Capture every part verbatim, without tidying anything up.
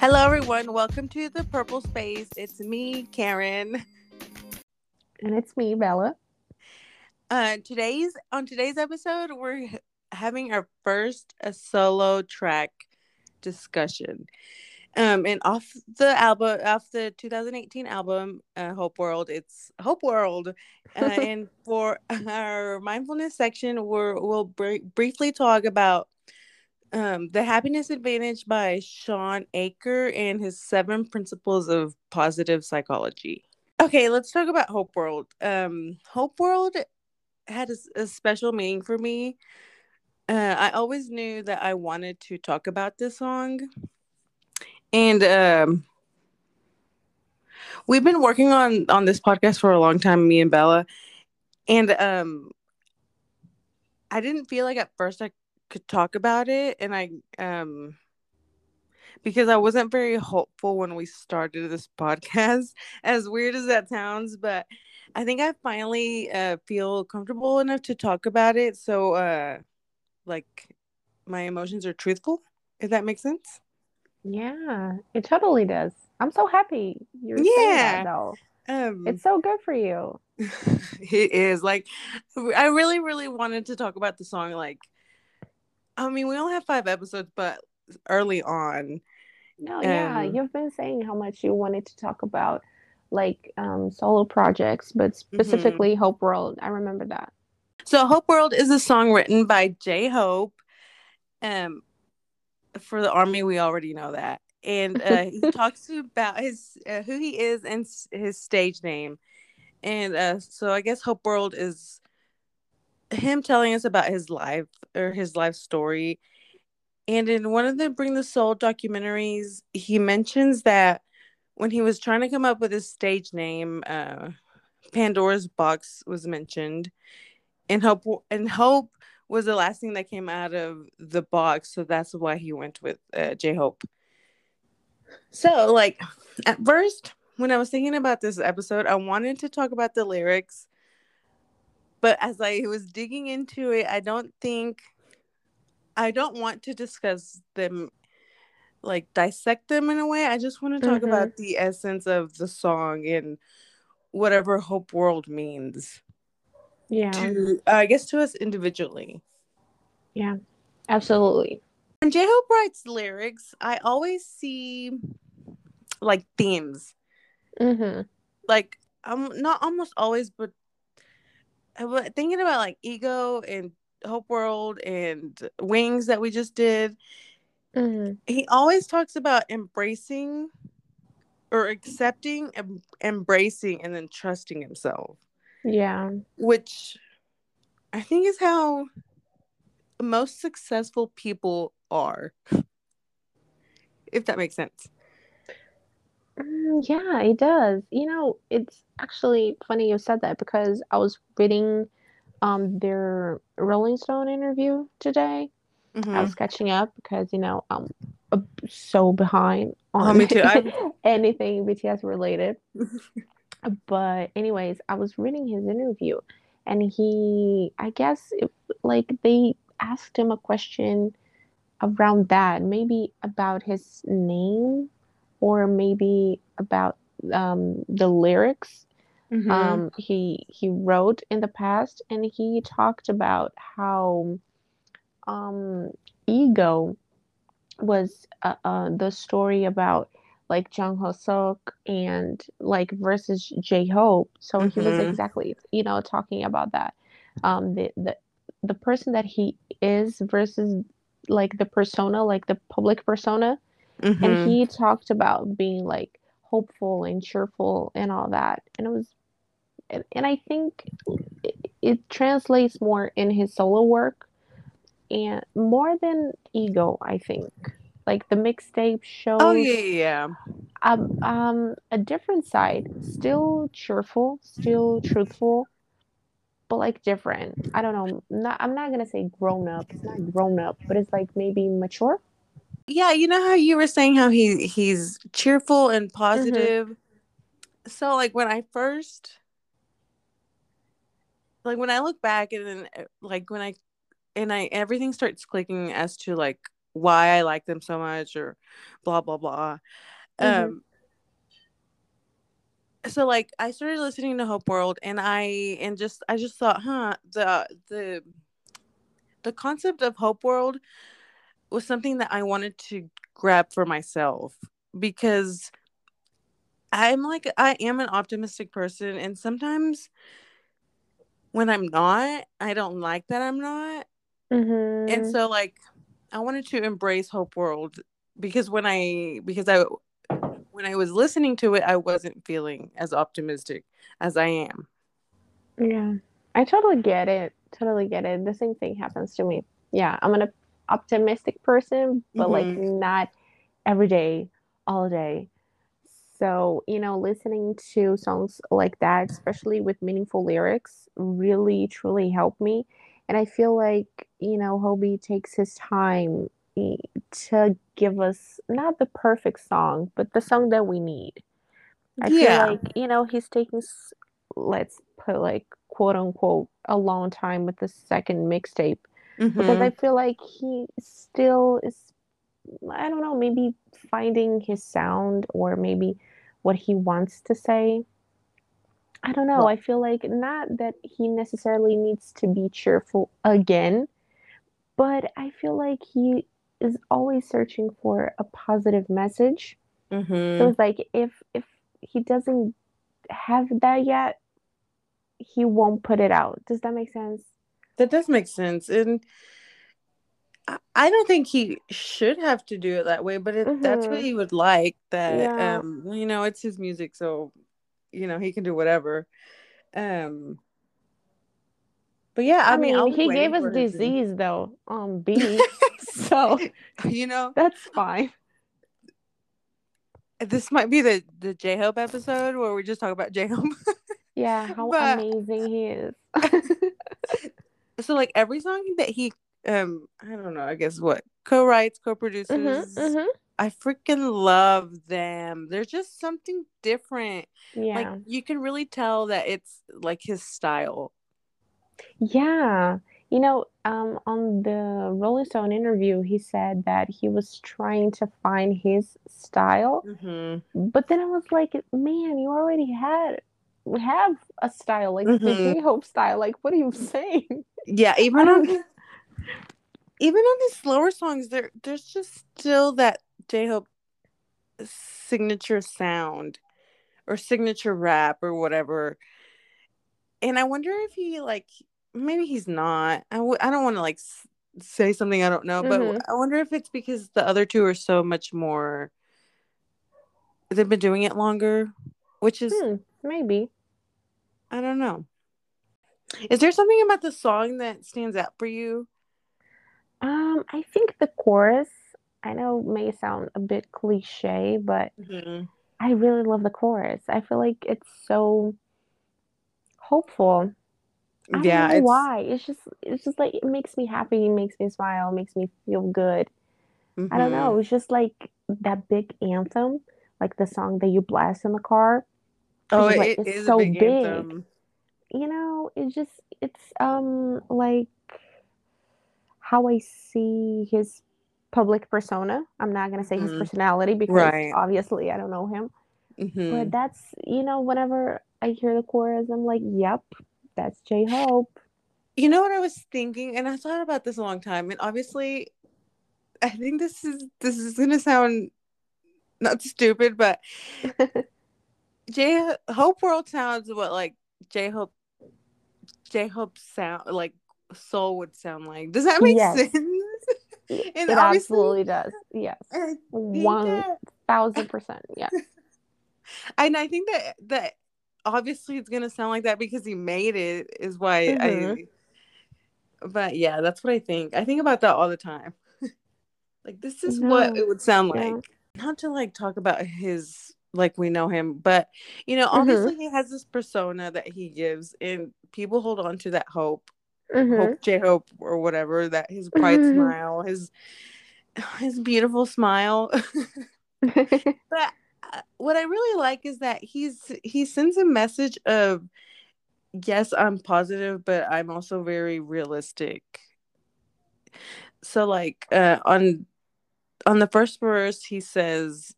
Hello, everyone. Welcome to the Purple Space. It's me, Karen. And it's me, Bella. Uh, today's on today's episode, we're having our first a solo track discussion. Um, and off the album, off the twenty eighteen album, uh, Hope World, it's Hope World. Uh, and for our mindfulness section, we're, we'll br- briefly talk about um, The Happiness Advantage by Sean Aker and his seven principles of positive psychology. Okay, let's talk about Hope World. Um, Hope World had a, a special meaning for me. Uh, I always knew that I wanted to talk about this song. And um, we've been working on, on this podcast for a long time, me and Bella. And um, I didn't feel like at first I could talk about it. And I, um, because I wasn't very hopeful when we started this podcast, as weird as that sounds. But I think I finally uh, feel comfortable enough to talk about it. So, uh, like, my emotions are truthful, if that makes sense. Yeah, it totally does. I'm so happy you're yeah. saying that, though. Um, it's so good for you. It is. Like, I really, really wanted to talk about the song. Like, I mean, we only have five episodes, but early on. No, um, yeah, you've been saying how much you wanted to talk about, like, um, solo projects, but specifically mm-hmm. Hope World. I remember that. So, Hope World is a song written by J-Hope. Um. For the Army, we already know that. And uh, he talks about his uh, who he is and s- his stage name. And uh, so I guess Hope World is him telling us about his life or his life story. And in one of the Bring the Soul documentaries, he mentions that when he was trying to come up with his stage name, uh, Pandora's Box was mentioned. And Hope and Hope was the last thing that came out of the box. So that's why he went with uh, J-Hope. So, like, at first, when I was thinking about this episode, I wanted to talk about the lyrics. But as I was digging into it, I don't think... I don't want to discuss them, like, dissect them in a way. I just want to talk mm-hmm. about the essence of the song and whatever Hope World means. Yeah, to, uh, I guess to us individually. Yeah, absolutely. When J-Hope writes lyrics, I always see like themes. Mm-hmm. Like, I'm not almost always, but I'm thinking about like Ego and Hope World and Wings that we just did. Mm-hmm. He always talks about embracing or accepting, em- embracing, and then trusting himself. Yeah. Which I think is how most successful people are. If that makes sense. Um, yeah, it does. You know, it's actually funny you said that because I was reading um, their Rolling Stone interview today. Mm-hmm. I was catching up because, you know, I'm so behind on oh, me too. anything B T S related. But anyways, I was reading his interview and he, I guess, it, like they asked him a question around that, maybe about his name or maybe about um, the lyrics mm-hmm. um, he he wrote in the past. And he talked about how um, Ego was uh, uh, the story about like Jung Ho-suk and like versus J-Hope. So mm-hmm. he was exactly, you know, talking about that. Um, the, the, the person that he is versus like the persona, like the public persona. Mm-hmm. And he talked about being like hopeful and cheerful and all that. And it was, and, and I think it, it translates more in his solo work and more than Ego, I think. Like the mixtape shows oh, yeah, yeah. Um, um, a different side, still cheerful, still truthful, but like different. I don't know. Not, I'm not going to say grown up. It's not grown up, but it's like maybe mature. Yeah. You know how you were saying how he, he's cheerful and positive. Mm-hmm. So like when I first, like when I look back and then like when I, and I, everything starts clicking as to like why I like them so much or blah, blah, blah. Mm-hmm. Um, so like I started listening to Hope World, and I and just I just thought, huh, the the the concept of Hope World was something that I wanted to grab for myself, because I'm like, I am an optimistic person, and sometimes when I'm not, I don't like that I'm not. Mm-hmm. And so like I wanted to embrace Hope World, because when I because I when I was listening to it, I wasn't feeling as optimistic as I am. Yeah, I totally get it. Totally get it. The same thing happens to me. Yeah, I'm an optimistic person, but mm-hmm. like not every day, all day. So, you know, listening to songs like that, especially with meaningful lyrics, really, truly helped me. And I feel like, you know, Hobie takes his time to give us not the perfect song, but the song that we need. I yeah. feel like, you know, he's taking, let's put like, quote unquote, a long time with the second mixtape. Mm-hmm. Because I feel like he still is, I don't know, maybe finding his sound, or maybe what he wants to say. I don't know. Well, I feel like not that he necessarily needs to be cheerful again, but I feel like he is always searching for a positive message. Mm-hmm. So it's like if if he doesn't have that yet, he won't put it out. Does that make sense? That does make sense. And I, I don't think he should have to do it that way, but if mm-hmm. that's what he would like, that yeah. um, you know, it's his music, so you know, he can do whatever. Um But yeah, I, I mean, mean he gave us disease him. though on B, so you know that's fine. This might be the the J Hope episode where we just talk about J Hope. Yeah, how but, amazing he is. So like every song that he, um, I don't know, I guess what co-writes, co-produces. Mm-hmm, mm-hmm. I freaking love them. They're just something different. Yeah, like you can really tell that it's like his style. Yeah, you know, um, on the Rolling Stone interview, he said that he was trying to find his style. Mm-hmm. But then I was like, man, you already had have a style, like mm-hmm. the J Hope style. Like, what are you saying? Yeah, even on even on the slower songs, there there's just still that J Hope signature sound or signature rap or whatever. And I wonder if he like. Maybe he's not. I, w- I don't want to like s- say something I don't know, but mm-hmm. I wonder if it's because the other two are so much more. They've been doing it longer, which is hmm, maybe. I don't know. Is there something about the song that stands out for you? Um, I think the chorus. I know it may sound a bit cliche, but mm-hmm. I really love the chorus. I feel like it's so hopeful. I don't yeah, know it's... why it's just it's just like it makes me happy, it makes me smile, it makes me feel good. Mm-hmm. I don't know. It's just like that big anthem, like the song that you blast in the car. Oh, it, like, it's it is so a big, big. Anthem. You know, it's just it's um like how I see his public persona. I'm not gonna say mm-hmm. his personality because right. obviously I don't know him. Mm-hmm. But that's you know whenever I hear the chorus, I'm like, yep. That's J Hope. You know what I was thinking, and I thought about this a long time, and obviously I think this is this is gonna sound not stupid, but J Hope World sounds what like J Hope J Hope sound like soul would sound like. Does that make yes. sense? And it absolutely does. Yes. One thousand percent. Yeah. And I think that that obviously it's gonna sound like that because he made it is why mm-hmm. I but yeah, that's what I think. I think about that all the time. Like this is no. what it would sound yeah. like. Not to like talk about his like we know him, but you know, obviously mm-hmm. he has this persona that he gives and people hold on to that hope. Mm-hmm. Hope J Hope or whatever, that his bright mm-hmm. smile, his his beautiful smile. But what I really like is that he's he sends a message of yes, I'm positive, but I'm also very realistic. So like uh, on on the first verse, he says,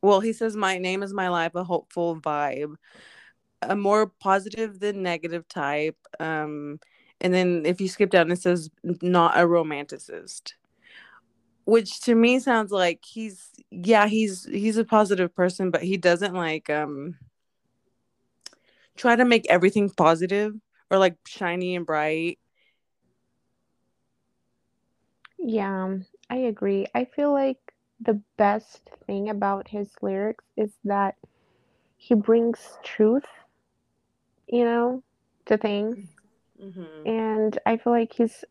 well, he says, my name is my life, a hopeful vibe, a more positive than negative type. Um, and then if you skip down, it says not a romanticist, which to me sounds like he's, yeah, he's, he's a positive person, but he doesn't like, um, try to make everything positive or like shiny and bright. Yeah, I agree. I feel like the best thing about his lyrics is that he brings truth, you know, to things. Mm-hmm. And I feel like he's,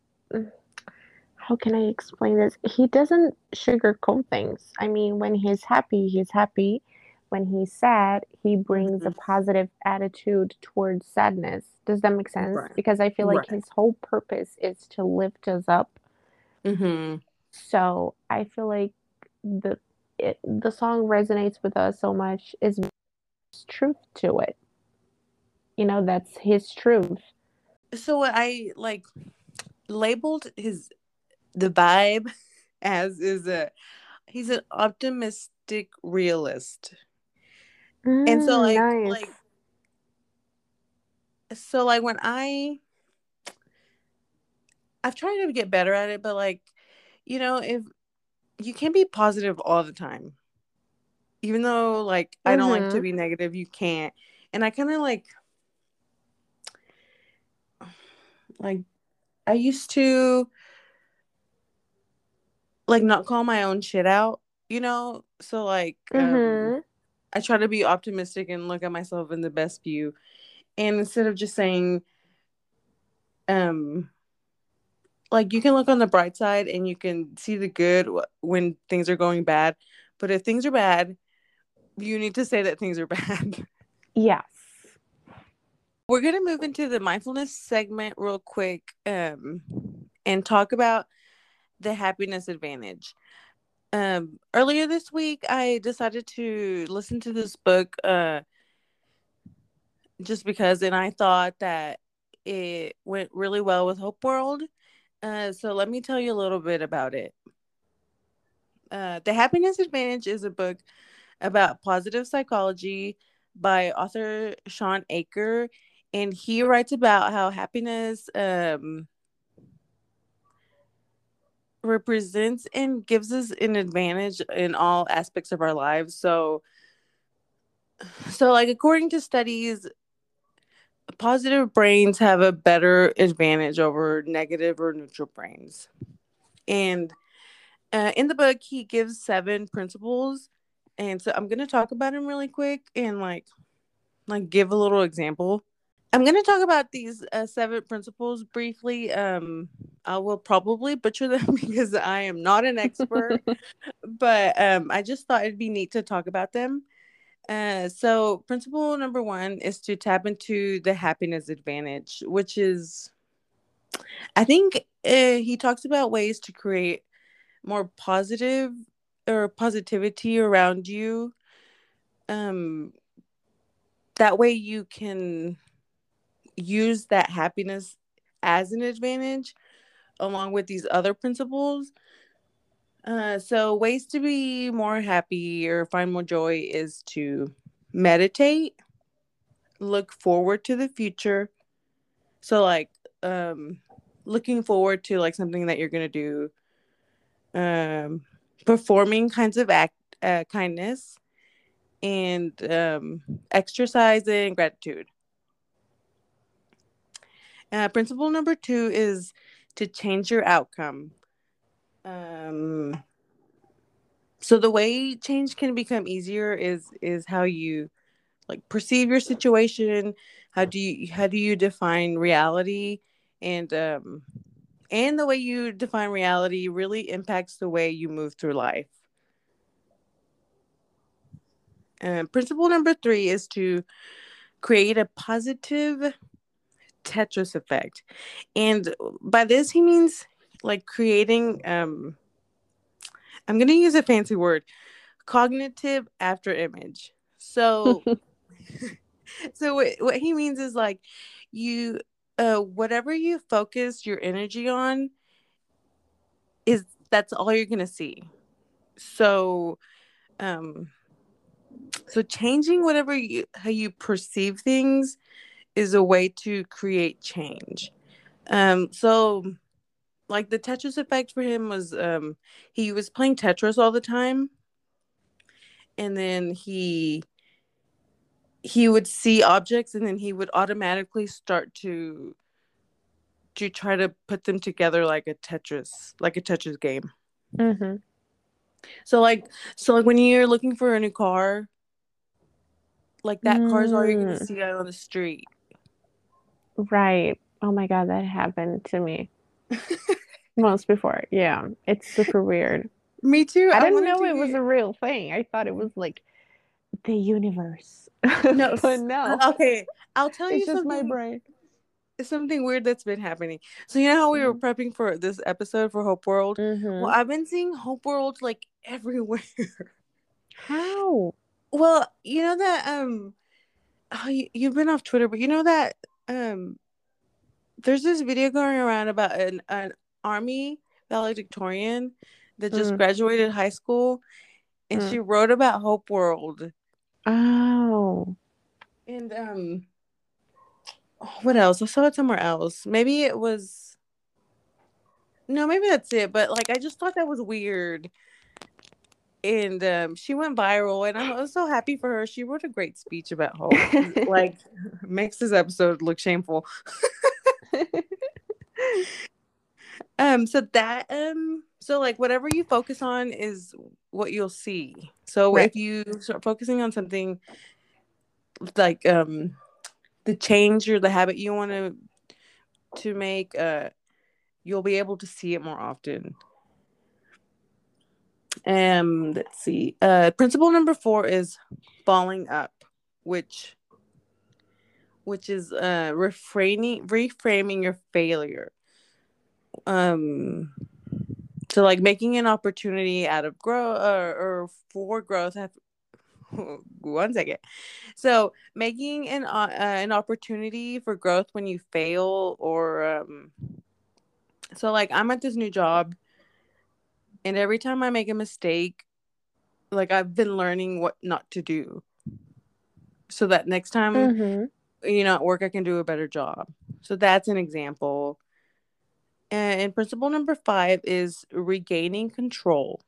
how can I explain this? He doesn't sugarcoat things. I mean, when he's happy, he's happy. When he's sad, he brings mm-hmm. a positive attitude towards sadness. Does that make sense? Right. Because I feel like right. his whole purpose is to lift us up. Mm-hmm. So I feel like the it, the song resonates with us so much. Is truth to it, you know? That's his truth. So I like labeled his the vibe as is a he's an optimistic realist, mm, and so like nice. like so like when I. I've tried to get better at it, but like, you know, if you can't be positive all the time, even though like mm-hmm. I don't like to be negative, you can't. And I kind of like, like I used to like not call my own shit out, you know? So like, mm-hmm. um, I try to be optimistic and look at myself in the best view. And instead of just saying, um, like, you can look on the bright side and you can see the good w- when things are going bad. But if things are bad, you need to say that things are bad. Yes. We're going to move into the mindfulness segment real quick um, and talk about the happiness advantage. Um, earlier this week, I decided to listen to this book uh, just because, and I thought that it went really well with Hope World. Uh, so let me tell you a little bit about it. Uh, the Happiness Advantage is a book about positive psychology by author Sean Aker. And he writes about how happiness um, represents and gives us an advantage in all aspects of our lives. So, so like according to studies, positive brains have a better advantage over negative or neutral brains. And uh, in the book, he gives seven principles. And so I'm going to talk about them really quick and like, like give a little example. I'm going to talk about these uh, seven principles briefly. Um, I will probably butcher them because I am not an expert, but um, I just thought it'd be neat to talk about them. Uh, so principle number one is to tap into the happiness advantage, which is, I think uh, he talks about ways to create more positive or positivity around you. Um, that way you can use that happiness as an advantage along with these other principles. Uh, so ways to be more happy or find more joy is to meditate, look forward to the future. So like, um, looking forward to like something that you're going to do, um, performing kinds of act, uh, kindness and, um, exercise and gratitude. Uh, principle number two is to change your outcome. Um, so the way change can become easier is, is how you like perceive your situation. How do you, how do you define reality? And, um, and the way you define reality really impacts the way you move through life. And principle number three is to create a positive Tetris effect. And by this, he means like creating, um, I'm going to use a fancy word, cognitive after image. So, so what, what he means is like you, uh, whatever you focus your energy on is that's all you're going to see. So, um, so changing whatever you, how you perceive things is a way to create change. Um, so like the Tetris effect for him was, um, he was playing Tetris all the time. And then he, he would see objects and then he would automatically start to, to try to put them together like a Tetris, like a Tetris game. Mm-hmm. So like, so like when you're looking for a new car, like that mm. car is all you're going to see out on the street. Right. Oh my God, that happened to me once before. Yeah. It's super weird. Me too. I, I didn't know it be... was a real thing. I thought it was like the universe. No, but no. Okay. I'll tell it's you just something. It's my brain. It's something weird that's been happening. So you know how we were prepping for this episode for Hope World? Mm-hmm. Well, I've been seeing Hope World like everywhere. How? Well, you know that um oh, you, you've been off Twitter, but you know that um there's this video going around about an, an army valedictorian that just mm. graduated high school, and mm. she wrote about Hope World. Oh. And um what else? I saw it somewhere else. Maybe it was No, maybe that's it, but like I just thought that was weird. And um, she went viral, and I was so happy for her. She wrote a great speech about hope. Like, makes this episode look shameful. um, so that um, so like whatever you focus on is what you'll see. So right. If you start focusing on something, like um, the change or the habit you want to to make, uh, you'll be able to see it more often. Um, let's see. Uh, principle number four is balling up, which, which is uh reframing reframing your failure. Um, so like making an opportunity out of growth or, or for growth. One second. So making an uh, an opportunity for growth when you fail or um. So like I'm at this new job. And every time I make a mistake, like I've been learning what not to do. So that next time, mm-hmm. you know, at work, I can do a better job. So that's an example. And principle number five is regaining control.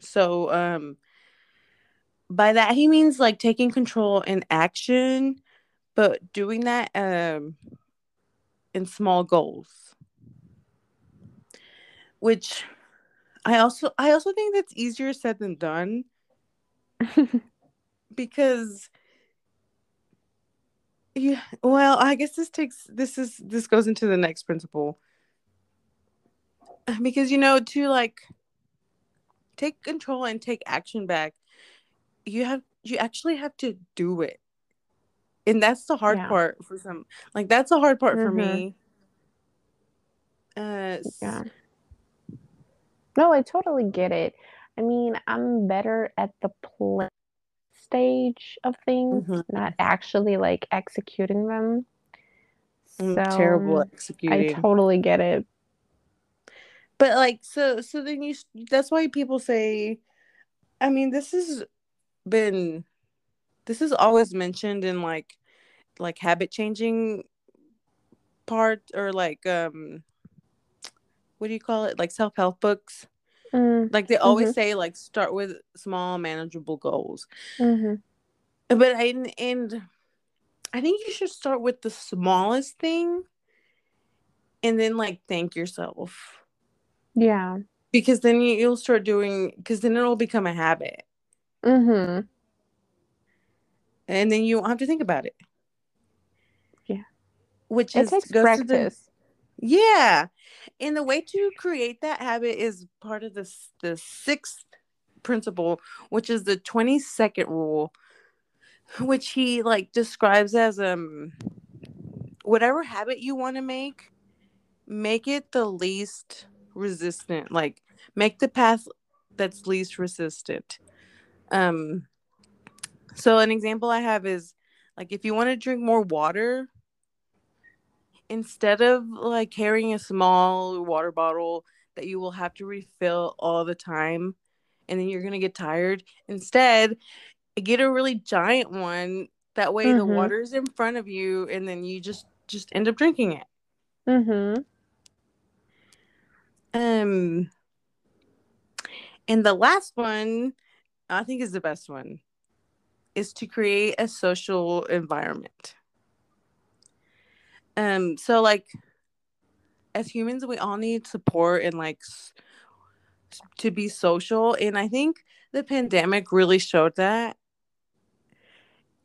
So um, by that, he means like taking control in action, but doing that um, in small goals. Which I also I also think that's easier said than done because yeah, well, I guess this takes this is this goes into the next principle. Because you know, to like take control and take action back, you have you actually have to do it. And that's the hard yeah. part for some like that's the hard part mm-hmm. for me. Uh yeah. No, I totally get it. I mean, I'm better at the plan stage of things, mm-hmm. not actually like executing them. So I'm terrible at executing. I totally get it. But like, so, so then you, that's why people say, I mean, this has been, this is always mentioned in like, like habit changing part or like, um, what do you call it? Like self-help books. Mm, like they always mm-hmm. say, like start with small, manageable goals. Mm-hmm. But I and I think you should start with the smallest thing, and then like thank yourself. Yeah, because then you, you'll start doing. Because then it'll become a habit. Mm-hmm. And then you won't have to think about it. Yeah, which it is takes practice. Yeah. And the way to create that habit is part of this the sixth principle, which is the twenty-second rule, which he like describes as um whatever habit you want to make, make it the least resistant. Like make the path that's least resistant. Um so an example I have is like if you want to drink more water, instead of like carrying a small water bottle, that you will have to refill all the time, and then you're going to get tired. Instead, get a really giant one. That way mm-hmm. the water's in front of you, and then you just, just end up drinking it. Mm-hmm. Um, and the last one, I think, is the best one, is to create a social environment. Um, so, like, as humans, we all need support and, like, s- to be social. And I think the pandemic really showed that.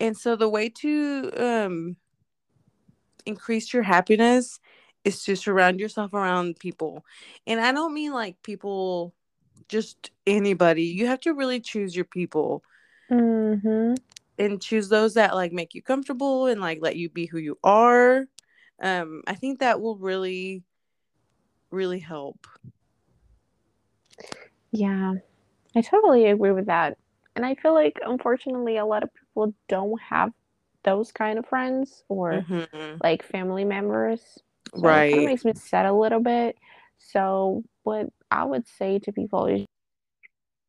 And so the way to um, increase your happiness is to surround yourself around people. And I don't mean, like, people, just anybody. You have to really choose your people. Mm-hmm. And choose those that, like, make you comfortable and, like, let you be who you are. Um, I think that will really, really help. Yeah, I totally agree with that. And I feel like, unfortunately, a lot of people don't have those kind of friends or, mm-hmm. like, family members. So right. It kind of makes me sad a little bit. So what I would say to people is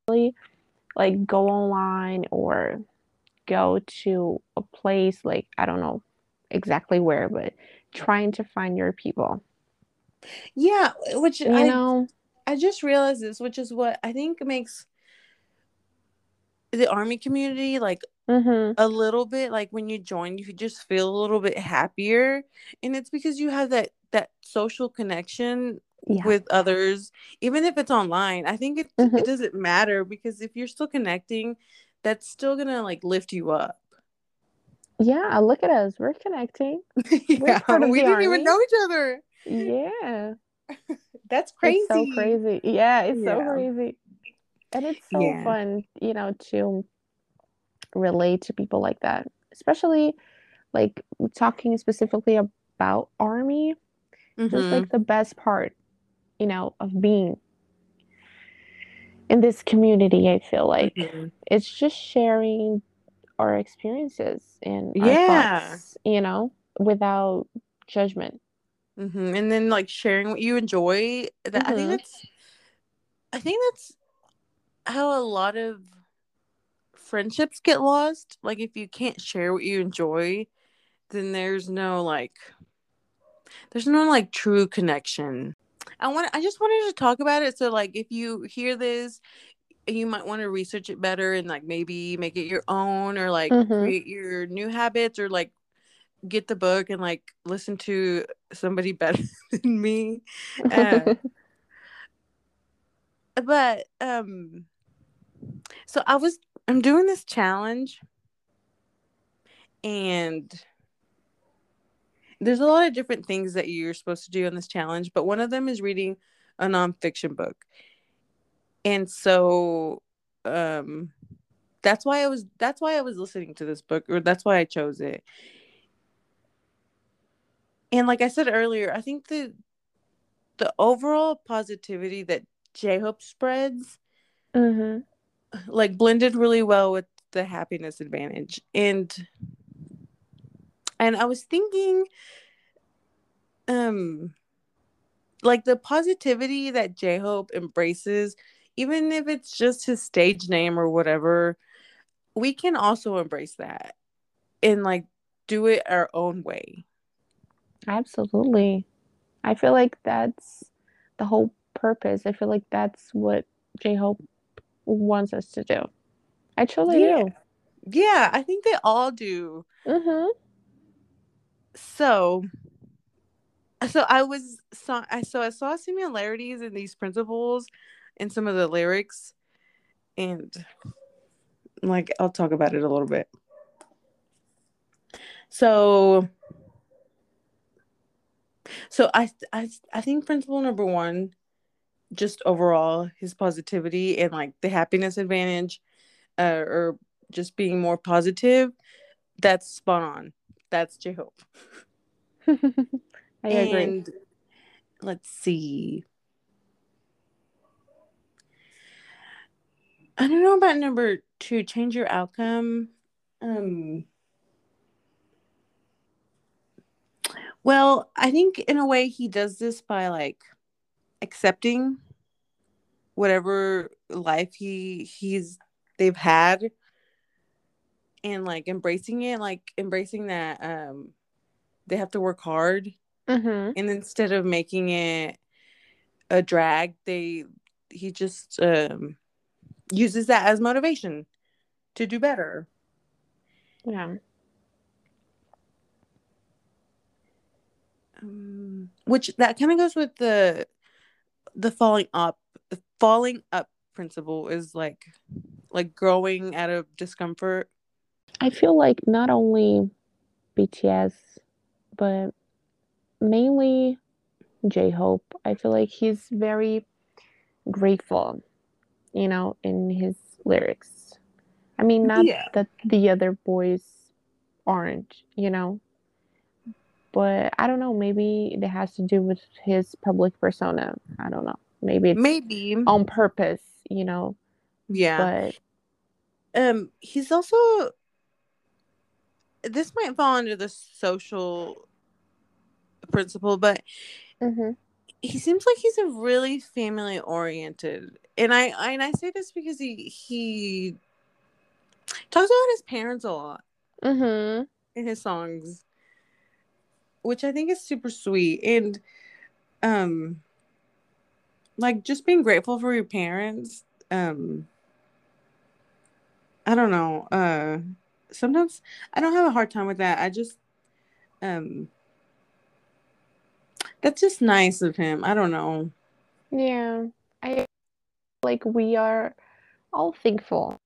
really, like, go online or go to a place, like, I don't know exactly where, but trying to find your people. Yeah, which, you I, know, I just realized this, which is what I think makes the army community, like, mm-hmm. a little bit, like, when you join, you just feel a little bit happier, and it's because you have that that social connection yeah. with others, even if it's online. I think it, mm-hmm. it doesn't matter, because if you're still connecting, that's still gonna, like, lift you up. Yeah, look at us. We're connecting. yeah, We're we didn't army. even know each other. Yeah. That's crazy. It's so crazy. Yeah, it's yeah. so crazy. And it's so yeah. fun, you know, to relate to people like that. Especially, like, talking specifically about army. Mm-hmm. Just, like, the best part, you know, of being in this community, I feel like. Mm-hmm. It's just sharing our experiences and our yeah. thoughts, you know, without judgment. Mm-hmm. And then, like, sharing what you enjoy. That, mm-hmm. I think that's, I think that's how a lot of friendships get lost. Like, if you can't share what you enjoy, then there's no, like, there's no, like, true connection. I want, I just wanted to talk about it. So, like, if you hear this, you might want to research it better and, like, maybe make it your own, or, like, mm-hmm. create your new habits, or, like, get the book and, like, listen to somebody better than me. Uh, but um, so I was I'm doing this challenge, and there's a lot of different things that you're supposed to do on this challenge, but one of them is reading a nonfiction book. And so, um, that's why I was, that's why I was listening to this book, or that's why I chose it. And, like I said earlier, I think the, the overall positivity that J-Hope spreads, mm-hmm. like, blended really well with the happiness advantage. And, and I was thinking, um, like, the positivity that J-Hope embraces, even if it's just his stage name or whatever, we can also embrace that and, like, do it our own way. Absolutely. I feel like that's the whole purpose. I feel like that's what J-Hope wants us to do. I truly yeah. do. Yeah, I think they all do. Mm-hmm. So, so I was saw I so I saw similarities in these principles in some of the lyrics, and, like, I'll talk about it a little bit. So, so I I I think principle number one, just overall his positivity and, like, the happiness advantage, uh, or just being more positive, that's spot on. That's J-Hope. I agree. And let's see. I don't know about number two. Change your outcome. Um, well, I think in a way he does this by, like, accepting whatever life he he's they've had, and like embracing it, like embracing that um they have to work hard, mm-hmm. and instead of making it a drag, they he just um uses that as motivation to do better. Yeah. Um, which that kind of goes with the the falling up the falling up principle, is like like growing out of discomfort. I feel like not only B T S but mainly J-Hope, I feel like he's very grateful, you know, in his lyrics. I mean, not yeah. that the other boys aren't, you know, but I don't know, maybe it has to do with his public persona. I don't know. Maybe it's maybe on purpose, you know. Yeah. But um he's also, this might fall under the social principle, but mm-hmm. he seems like he's a really family oriented. And I, I and I say this because he he talks about his parents a lot mm-hmm. in his songs, which I think is super sweet. And um like just being grateful for your parents, um I don't know, uh sometimes I don't have a hard time with that. I just um that's just nice of him. I don't know. Yeah. I like we are all thankful,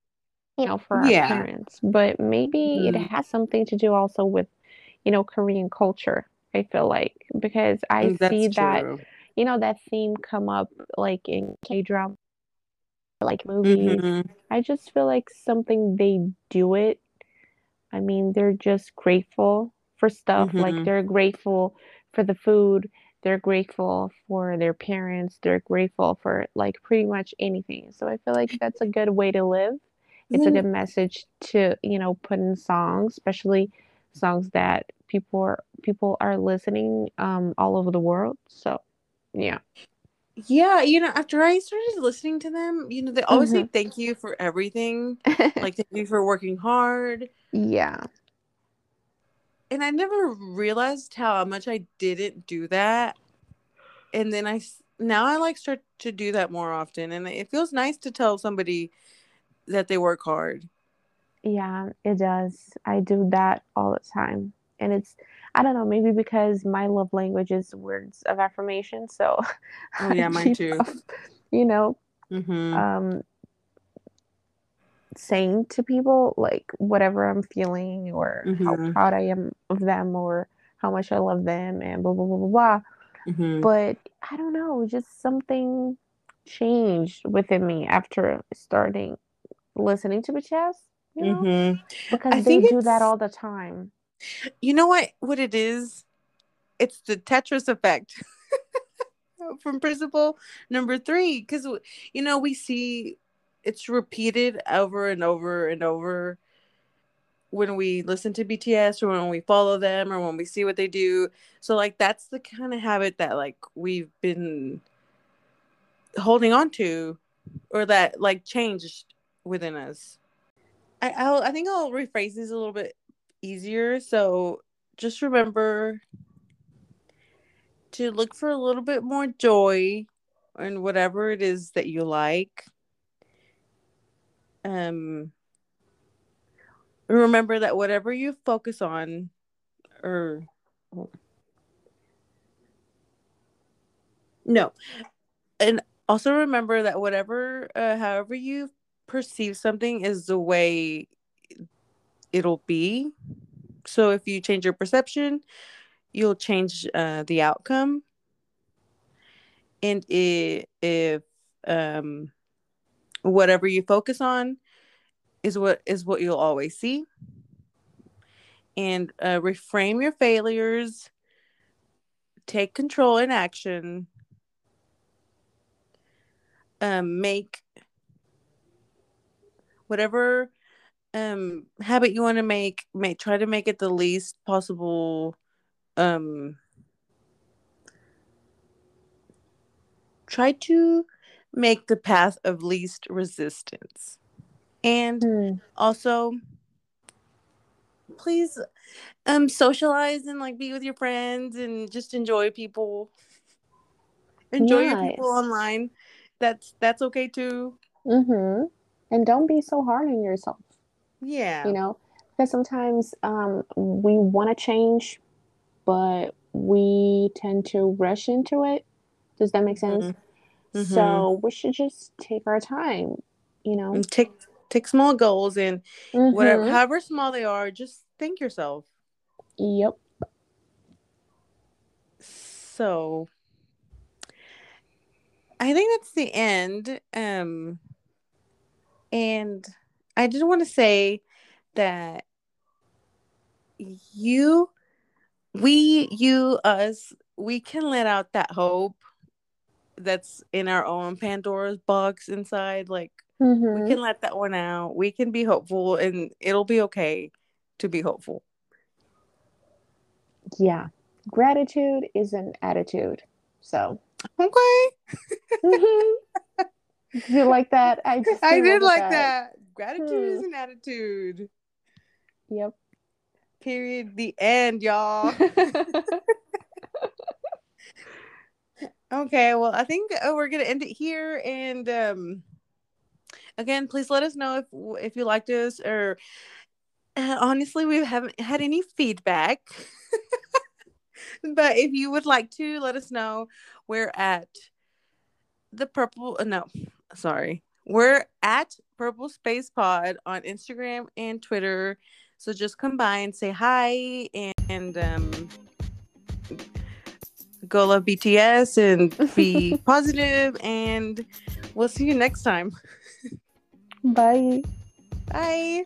you know, for our yeah. parents, but maybe mm-hmm. it has something to do also with, you know, Korean culture, I feel like, because I that's see that, true. You know, that theme come up like in K-drama, like movies. Mm-hmm. I just feel like something they do it. I mean, they're just grateful for stuff. Mm-hmm. Like they're grateful for the food. They're grateful for their parents. They're grateful for like pretty much anything. So I feel like that's a good way to live. It's mm-hmm. a good message to, you know, put in songs, especially songs that people are, people are listening um all over the world. So yeah yeah you know, after I started listening to them, you know, they always mm-hmm. say thank you for everything. Like thank you for working hard. Yeah. And I never realized how much I didn't do that, and then I now I like start to do that more often, and it feels nice to tell somebody that they work hard. Yeah, it does. I do that all the time. And it's, I don't know, maybe because my love language is words of affirmation. So, oh, yeah, mine too. Up, you know, mm-hmm. um, saying to people like whatever I'm feeling or mm-hmm. how proud I am of them or how much I love them and blah, blah, blah, blah, blah. Mm-hmm. But I don't know, just something changed within me after starting listening to B T S. You know? Mm-hmm. Because I they do that all the time. You know what? What it is? It's the Tetris effect from principle number three. Because you know we see it's repeated over and over and over when we listen to B T S or when we follow them or when we see what they do. So like that's the kind of habit that like we've been holding on to, or that like changed within us. I I'll, I think I'll rephrase these a little bit easier. So just remember to look for a little bit more joy in whatever it is that you like. Um, remember that whatever you focus on, or no, and also remember that whatever, uh, however you perceive something is the way it'll be. So if you change your perception, you'll change uh, the outcome. And if, if um, whatever you focus on is what is what you'll always see. And uh, reframe your failures. Take control in action. Um, make whatever um, habit you want to make, make, try to make it the least possible. Um, try to make the path of least resistance. And mm. also, please um, socialize and like be with your friends and just enjoy people. Enjoy nice. your people online. That's that's okay too. Mm-hmm. And don't be so hard on yourself. Yeah. You know, because sometimes um, we want to change, but we tend to rush into it. Does that make sense? Mm-hmm. Mm-hmm. So we should just take our time, you know. And take take small goals and mm-hmm. whatever, however small they are, just think yourself. Yep. So I think that's the end. Um, and I just want to say that you, we, you, us, we can let out that hope that's in our own Pandora's box inside. Like, mm-hmm. we can let that one out. We can be hopeful, and it'll be okay to be hopeful. Yeah. Gratitude is an attitude. So. Okay. Mm-hmm. Did you like that? I just I did like that. that. Gratitude hmm. is an attitude. Yep. Period. The end, y'all. Okay. Well, I think oh, we're gonna end it here. And um, again, please let us know if if you liked us, or uh, honestly, we haven't had any feedback. But if you would like to, let us know. We're at the purple. No, sorry. We're at Purple Space Pod on Instagram and Twitter. So just come by and say hi, and um, go love B T S and be positive. And we'll see you next time. Bye. Bye.